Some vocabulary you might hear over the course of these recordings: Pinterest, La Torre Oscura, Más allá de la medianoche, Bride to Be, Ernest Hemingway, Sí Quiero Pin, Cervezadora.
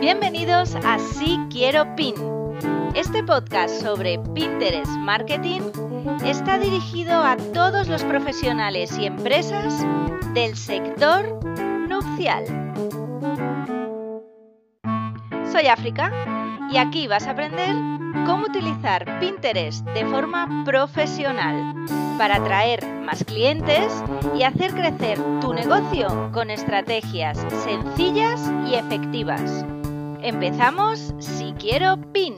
Bienvenidos a Sí Quiero Pin. Este podcast sobre Pinterest Marketing está dirigido a todos los profesionales y empresas del sector nupcial. Soy África y aquí vas a aprender cómo utilizar Pinterest de forma profesional para atraer más clientes y hacer crecer tu negocio con estrategias sencillas y efectivas. Empezamos Si Quiero Pin.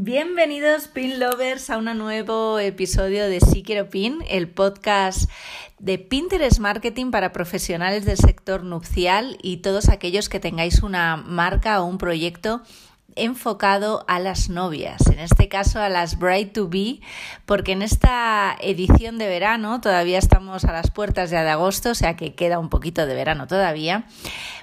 Bienvenidos Pin Lovers a un nuevo episodio de Sí Quiero Pin, el podcast de Pinterest Marketing para profesionales del sector nupcial y todos aquellos que tengáis una marca o un proyecto enfocado a las novias, en este caso a las Bride to Be, porque en esta edición de verano todavía estamos a las puertas ya de agosto, o sea que queda un poquito de verano todavía.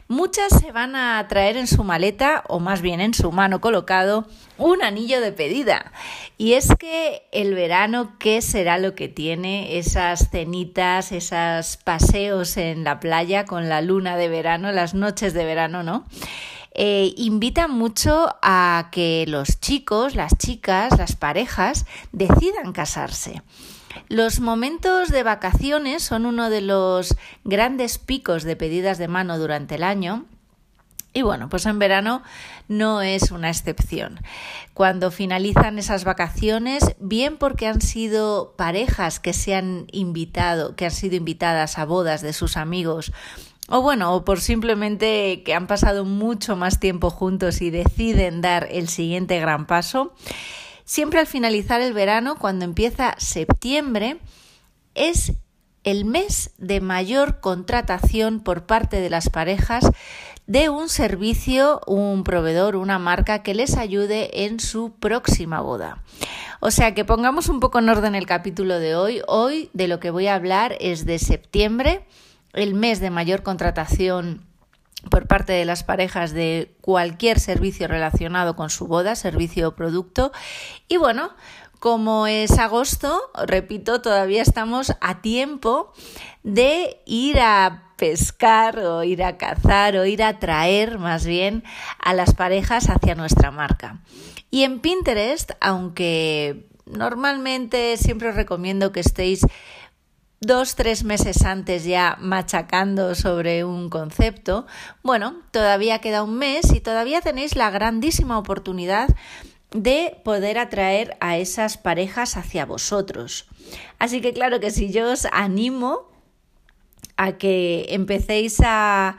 Muchas se van a traer en su maleta, o más bien en su mano colocado, un anillo de pedida. Y es que el verano, ¿qué será lo que tiene? Esas cenitas, esos paseos en la playa con la luna de verano, las noches de verano, ¿no? Invita mucho a que los chicos, las chicas, las parejas decidan casarse. Los momentos de vacaciones son uno de los grandes picos de pedidas de mano durante el año. Y bueno, pues en verano no es una excepción. Cuando finalizan esas vacaciones, bien porque han sido parejas que se han invitado, que han sido invitadas a bodas de sus amigos, o bueno, o por simplemente que han pasado mucho más tiempo juntos y deciden dar el siguiente gran paso. Siempre al finalizar el verano, cuando empieza septiembre, es el mes de mayor contratación por parte de las parejas de un servicio, un proveedor, una marca que les ayude en su próxima boda. O sea que pongamos un poco en orden el capítulo de hoy. Hoy de lo que voy a hablar es de septiembre, el mes de mayor contratación por parte de las parejas de cualquier servicio relacionado con su boda, servicio o producto. Y bueno, como es agosto, repito, todavía estamos a tiempo de ir a pescar o ir a cazar o ir a traer más bien a las parejas hacia nuestra marca. Y en Pinterest, aunque normalmente siempre os recomiendo que estéis 2-3 meses antes ya machacando sobre un concepto, bueno, todavía queda un mes y todavía tenéis la grandísima oportunidad de poder atraer a esas parejas hacia vosotros. Así que claro que sí, yo os animo a que empecéis a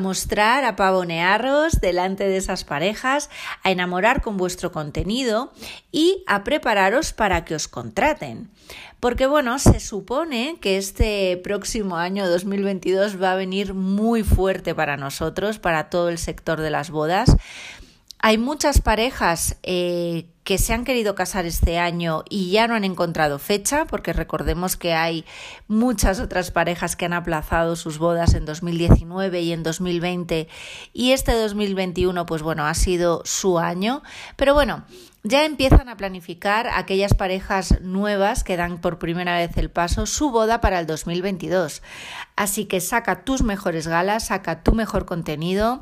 mostrar, a pavonearos delante de esas parejas, a enamorar con vuestro contenido y a prepararos para que os contraten. Porque bueno, se supone que este próximo año 2022 va a venir muy fuerte para nosotros, para todo el sector de las bodas. Hay muchas parejas que se han querido casar este año y ya no han encontrado fecha, porque recordemos que hay muchas otras parejas que han aplazado sus bodas en 2019 y en 2020, y este 2021 pues bueno, ha sido su año, pero bueno, ya empiezan a planificar aquellas parejas nuevas que dan por primera vez el paso, su boda para el 2022. Así que saca tus mejores galas, saca tu mejor contenido,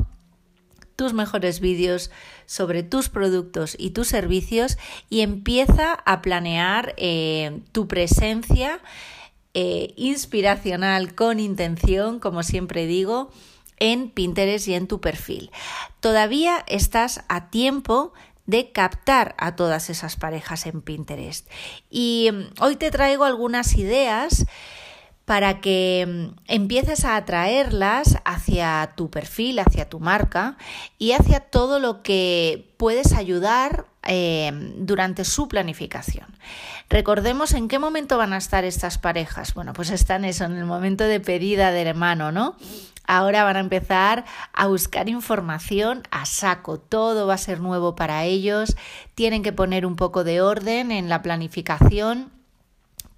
tus mejores vídeos sobre tus productos y tus servicios y empieza a planear tu presencia inspiracional con intención, como siempre digo, en Pinterest y en tu perfil. Todavía estás a tiempo de captar a todas esas parejas en Pinterest. Y hoy te traigo algunas ideas para que empieces a atraerlas hacia tu perfil, hacia tu marca y hacia todo lo que puedes ayudar durante su planificación. Recordemos en qué momento van a estar estas parejas. Bueno, pues están eso, en el momento de pedida del hermano, ¿no? Ahora van a empezar a buscar información a saco, todo va a ser nuevo para ellos, tienen que poner un poco de orden en la planificación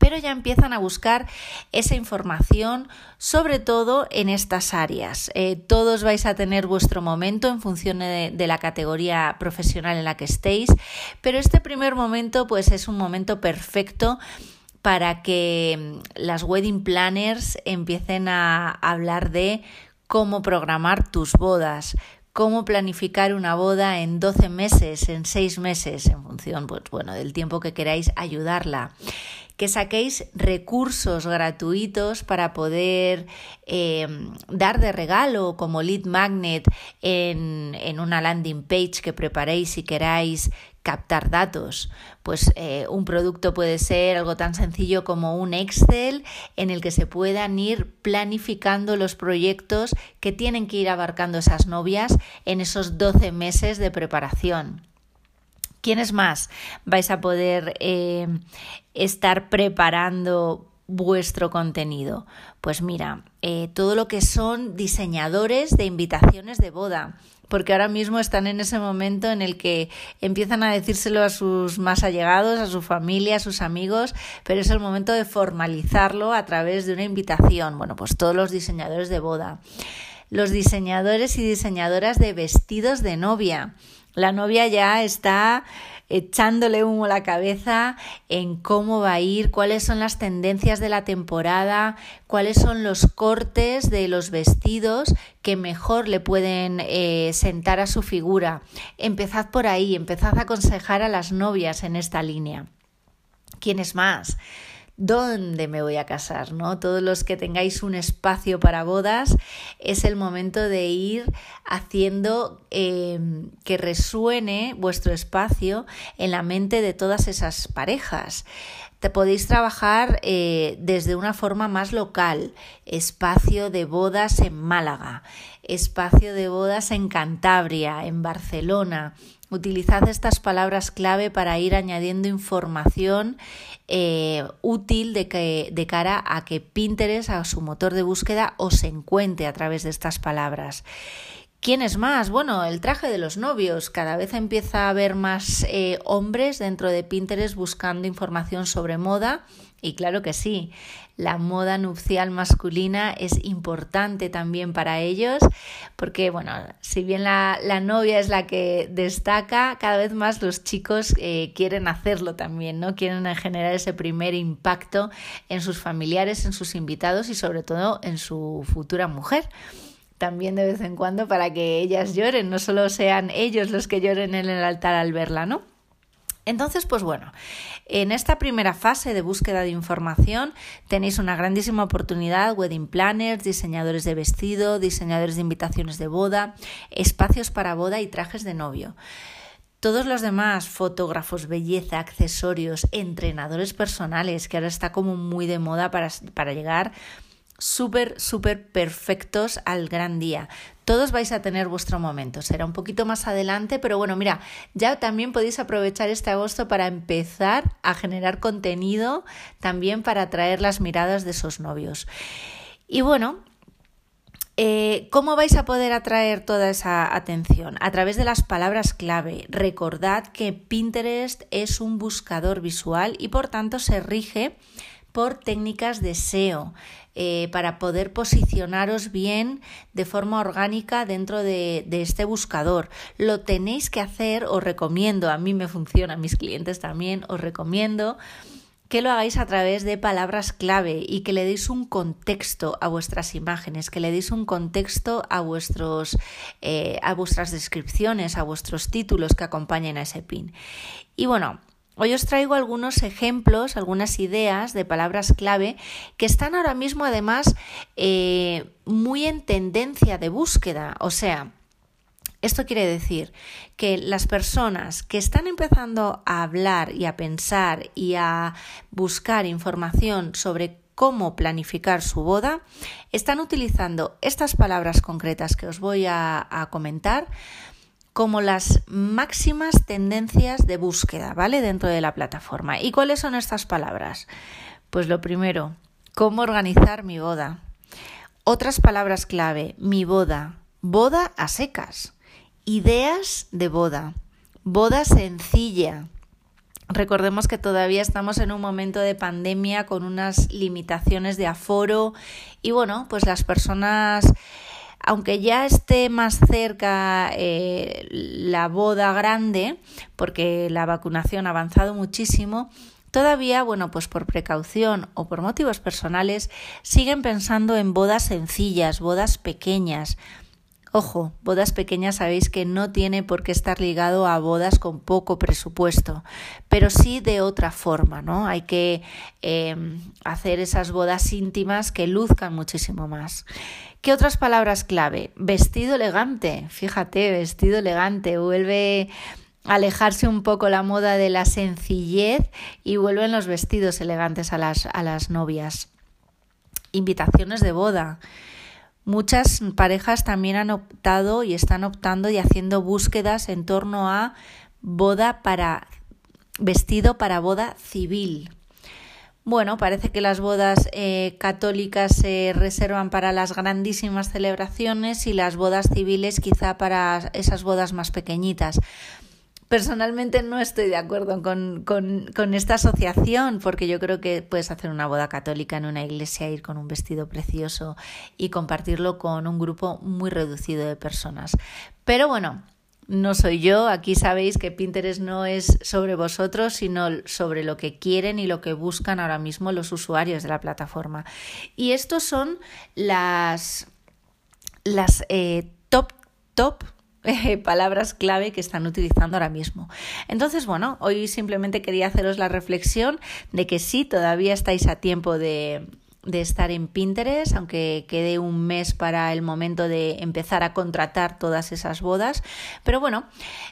pero ya empiezan a buscar esa información, sobre todo en estas áreas. Todos vais a tener vuestro momento en función de la categoría profesional en la que estéis, pero este primer momento pues es un momento perfecto para que las wedding planners empiecen a hablar de cómo programar tus bodas, cómo planificar una boda en 12 meses, en 6 meses, en función pues, bueno, del tiempo que queráis ayudarla. Que saquéis recursos gratuitos para poder dar de regalo como lead magnet en una landing page que preparéis si queráis captar datos. Pues un producto puede ser algo tan sencillo como un Excel en el que se puedan ir planificando los proyectos que tienen que ir abarcando esas novias en esos 12 meses de preparación. ¿Quiénes más vais a poder estar preparando vuestro contenido? Pues mira, todo lo que son diseñadores de invitaciones de boda, porque ahora mismo están en ese momento en el que empiezan a decírselo a sus más allegados, a su familia, a sus amigos, pero es el momento de formalizarlo a través de una invitación. Bueno, pues todos los diseñadores de boda, los diseñadores y diseñadoras de vestidos de novia. La novia ya está echándole humo a la cabeza en cómo va a ir, cuáles son las tendencias de la temporada, cuáles son los cortes de los vestidos que mejor le pueden sentar a su figura. Empezad por ahí, empezad a aconsejar a las novias en esta línea. ¿Quiénes más? ¿Dónde me voy a casar? ¿No? Todos los que tengáis un espacio para bodas, es el momento de ir haciendo que resuene vuestro espacio en la mente de todas esas parejas. Podéis trabajar desde una forma más local, espacio de bodas en Málaga, espacio de bodas en Cantabria, en Barcelona. Utilizad estas palabras clave para ir añadiendo información útil de cara a que Pinterest, a su motor de búsqueda, os encuentre a través de estas palabras. ¿Quiénes más? Bueno, el traje de los novios. Cada vez empieza a haber más hombres dentro de Pinterest buscando información sobre moda. Y claro que sí, la moda nupcial masculina es importante también para ellos porque, bueno, si bien la novia es la que destaca, cada vez más los chicos quieren hacerlo también, ¿no? Quieren generar ese primer impacto en sus familiares, en sus invitados y sobre todo en su futura mujer. También de vez en cuando para que ellas lloren, no solo sean ellos los que lloren en el altar al verla, ¿no? Entonces, pues bueno, en esta primera fase de búsqueda de información tenéis una grandísima oportunidad, wedding planners, diseñadores de vestido, diseñadores de invitaciones de boda, espacios para boda y trajes de novio. Todos los demás, fotógrafos, belleza, accesorios, entrenadores personales, que ahora está como muy de moda para llegar súper, súper perfectos al gran día. Todos vais a tener vuestro momento, será un poquito más adelante, pero bueno, mira, ya también podéis aprovechar este agosto para empezar a generar contenido también para atraer las miradas de esos novios. Y bueno, ¿cómo vais a poder atraer toda esa atención? A través de las palabras clave. Recordad que Pinterest es un buscador visual y por tanto se rige por técnicas de SEO para poder posicionaros bien de forma orgánica dentro de este buscador. Lo tenéis que hacer, os recomiendo, a mí me funciona, a mis clientes también, os recomiendo que lo hagáis a través de palabras clave y que le deis un contexto a vuestras imágenes, que le deis un contexto a vuestras descripciones, a vuestros títulos que acompañen a ese pin. Y bueno, hoy os traigo algunos ejemplos, algunas ideas de palabras clave que están ahora mismo además muy en tendencia de búsqueda. O sea, esto quiere decir que las personas que están empezando a hablar y a pensar y a buscar información sobre cómo planificar su boda, están utilizando estas palabras concretas que os voy a comentar como las máximas tendencias de búsqueda, ¿vale? Dentro de la plataforma. ¿Y cuáles son estas palabras? Pues lo primero, ¿cómo organizar mi boda? Otras palabras clave, mi boda, boda a secas, ideas de boda, boda sencilla, Recordemos que todavía estamos en un momento de pandemia con unas limitaciones de aforo y bueno, pues las personas, aunque ya esté más cerca la boda grande, porque la vacunación ha avanzado muchísimo, todavía, bueno, pues por precaución o por motivos personales, siguen pensando en bodas sencillas, bodas pequeñas. Ojo, bodas pequeñas sabéis que no tiene por qué estar ligado a bodas con poco presupuesto, pero sí de otra forma, ¿no? Hay que hacer esas bodas íntimas que luzcan muchísimo más. ¿Qué otras palabras clave? Vestido elegante, fíjate, vestido elegante, vuelve a alejarse un poco la moda de la sencillez y vuelven los vestidos elegantes a las novias. Invitaciones de boda. Muchas parejas también han optado y están optando y haciendo búsquedas en torno a vestido para boda civil. Bueno, parece que las bodas católicas se reservan para las grandísimas celebraciones y las bodas civiles quizá para esas bodas más pequeñitas. Personalmente no estoy de acuerdo con esta asociación, porque yo creo que puedes hacer una boda católica en una iglesia, ir con un vestido precioso y compartirlo con un grupo muy reducido de personas. Pero bueno, no soy yo. Aquí sabéis que Pinterest no es sobre vosotros, sino sobre lo que quieren y lo que buscan ahora mismo los usuarios de la plataforma. Y estos son las palabras clave que están utilizando ahora mismo. Entonces, bueno, hoy simplemente quería haceros la reflexión de que sí, todavía estáis a tiempo de estar en Pinterest, aunque quede un mes para el momento de empezar a contratar todas esas bodas. Pero bueno,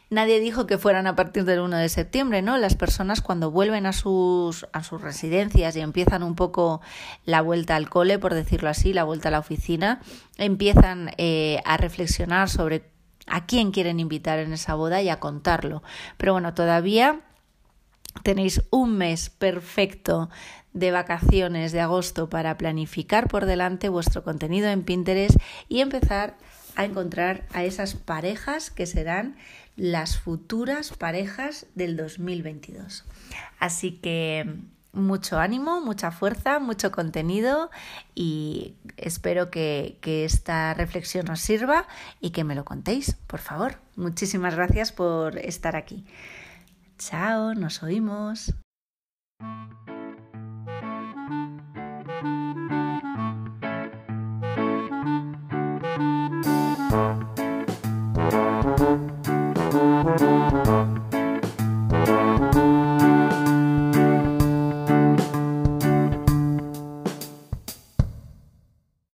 nadie dijo que fueran a partir del 1 de septiembre, ¿no? Las personas cuando vuelven a sus residencias y empiezan un poco la vuelta al cole, por decirlo así, la vuelta a la oficina, empiezan a reflexionar sobre a quién quieren invitar en esa boda y a contarlo. Pero bueno, todavía tenéis un mes perfecto de vacaciones de agosto para planificar por delante vuestro contenido en Pinterest y empezar a encontrar a esas parejas que serán las futuras parejas del 2022. Así que mucho ánimo, mucha fuerza, mucho contenido y espero que esta reflexión os sirva y que me lo contéis, por favor. Muchísimas gracias por estar aquí. Chao, nos oímos.